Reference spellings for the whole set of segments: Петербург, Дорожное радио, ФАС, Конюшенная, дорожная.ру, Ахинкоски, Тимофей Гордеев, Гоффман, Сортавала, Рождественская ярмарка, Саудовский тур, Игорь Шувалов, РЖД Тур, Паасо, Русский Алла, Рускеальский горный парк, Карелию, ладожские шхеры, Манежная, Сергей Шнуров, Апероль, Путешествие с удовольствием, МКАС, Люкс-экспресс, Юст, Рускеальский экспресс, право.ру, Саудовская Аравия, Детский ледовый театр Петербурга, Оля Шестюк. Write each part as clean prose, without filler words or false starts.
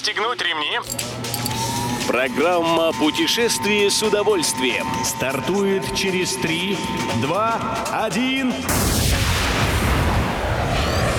Пристегнуть ремни. Программа «Путешествие с удовольствием» стартует через 3, 2, 1...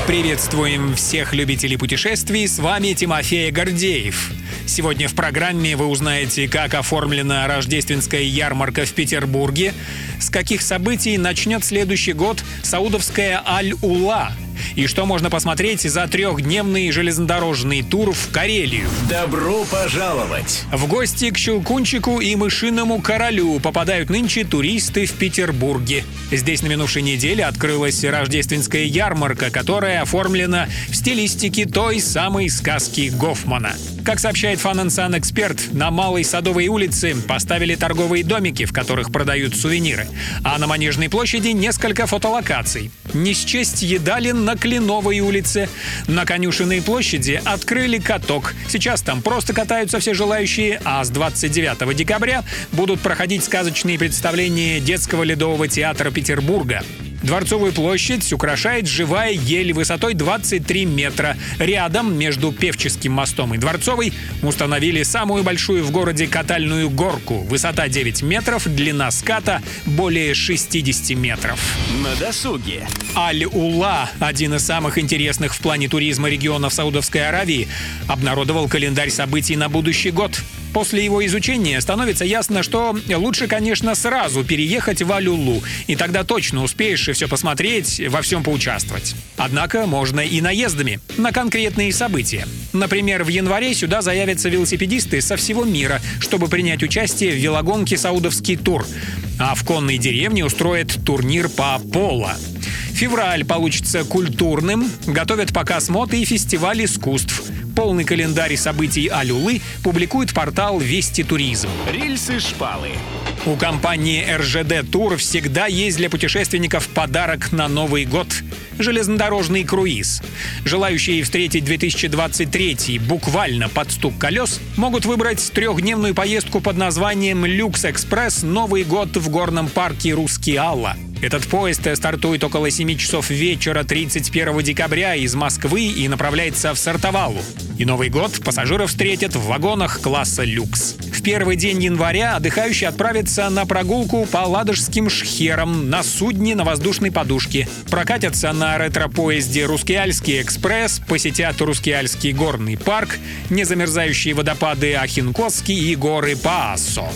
Приветствуем всех любителей путешествий, с вами Тимофей Гордеев. Сегодня в программе вы узнаете, как оформлена Рождественская ярмарка в Петербурге, с каких событий начнет следующий год Саудовская Аль-Ула и что можно посмотреть за трехдневный железнодорожный тур в Карелию. Добро пожаловать! В гости к Щелкунчику и Мышиному королю попадают нынче туристы в Петербурге. Здесь на минувшей неделе открылась рождественская ярмарка, которая оформлена в стилистике той самой сказки Гоффмана. Как сообщает Fun and Sun эксперт, на Малой Садовой улице поставили торговые домики, в которых продают сувениры, а на Манежной площади несколько фотолокаций. Не счесть едали на Клёновой улице. На Конюшенной площади открыли каток. Сейчас там просто катаются все желающие, а с 29 декабря будут проходить сказочные представления Детского ледового театра Петербурга. Дворцовую площадь украшает живая ель высотой 23 метра. Рядом, между Певческим мостом и Дворцовой, установили самую большую в городе катальную горку. Высота 9 метров, длина ската более 60 метров. На досуге. Аль-Ула, один из самых интересных в плане туризма регионов Саудовской Аравии, обнародовал календарь событий на будущий год. После его изучения становится ясно, что лучше, конечно, сразу переехать в Аль-Улу, и тогда точно успеешь и все посмотреть, во всем поучаствовать. Однако можно и наездами на конкретные события. Например, в январе сюда заявятся велосипедисты со всего мира, чтобы принять участие в велогонке «Саудовский тур», а в конной деревне устроят турнир по поло. Февраль получится культурным, готовят показ мод и фестиваль искусств. Полный календарь событий Аль-Улы публикует портал «Вести Туризм». Рельсы-шпалы. У компании «РЖД Тур» всегда есть для путешественников подарок на Новый год – железнодорожный круиз. Желающие встретить 2023 буквально под стук колес могут выбрать трехдневную поездку под названием «Люкс-экспресс. Новый год в горном парке Русский Алла». Этот поезд стартует около 7 часов вечера 31 декабря из Москвы и направляется в Сортавалу. И Новый год пассажиров встретят в вагонах класса «Люкс». В первый день января отдыхающие отправятся на прогулку по ладожским шхерам на судне на воздушной подушке, прокатятся на ретро-поезде «Рускеальский экспресс», посетят Рускеальский горный парк, незамерзающие водопады Ахинкоски и горы Паасо.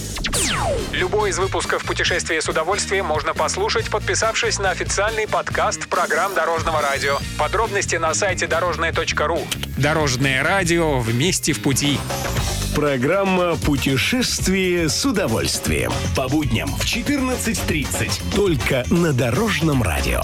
Любой из выпусков «Путешествия с удовольствием» можно послушать, подписавшись на официальный подкаст программ Дорожного радио. Подробности на сайте дорожная.ру. Дорожное радио, вместе в пути. Программа «Путешествие с удовольствием» по будням в 14:30 только на Дорожном радио.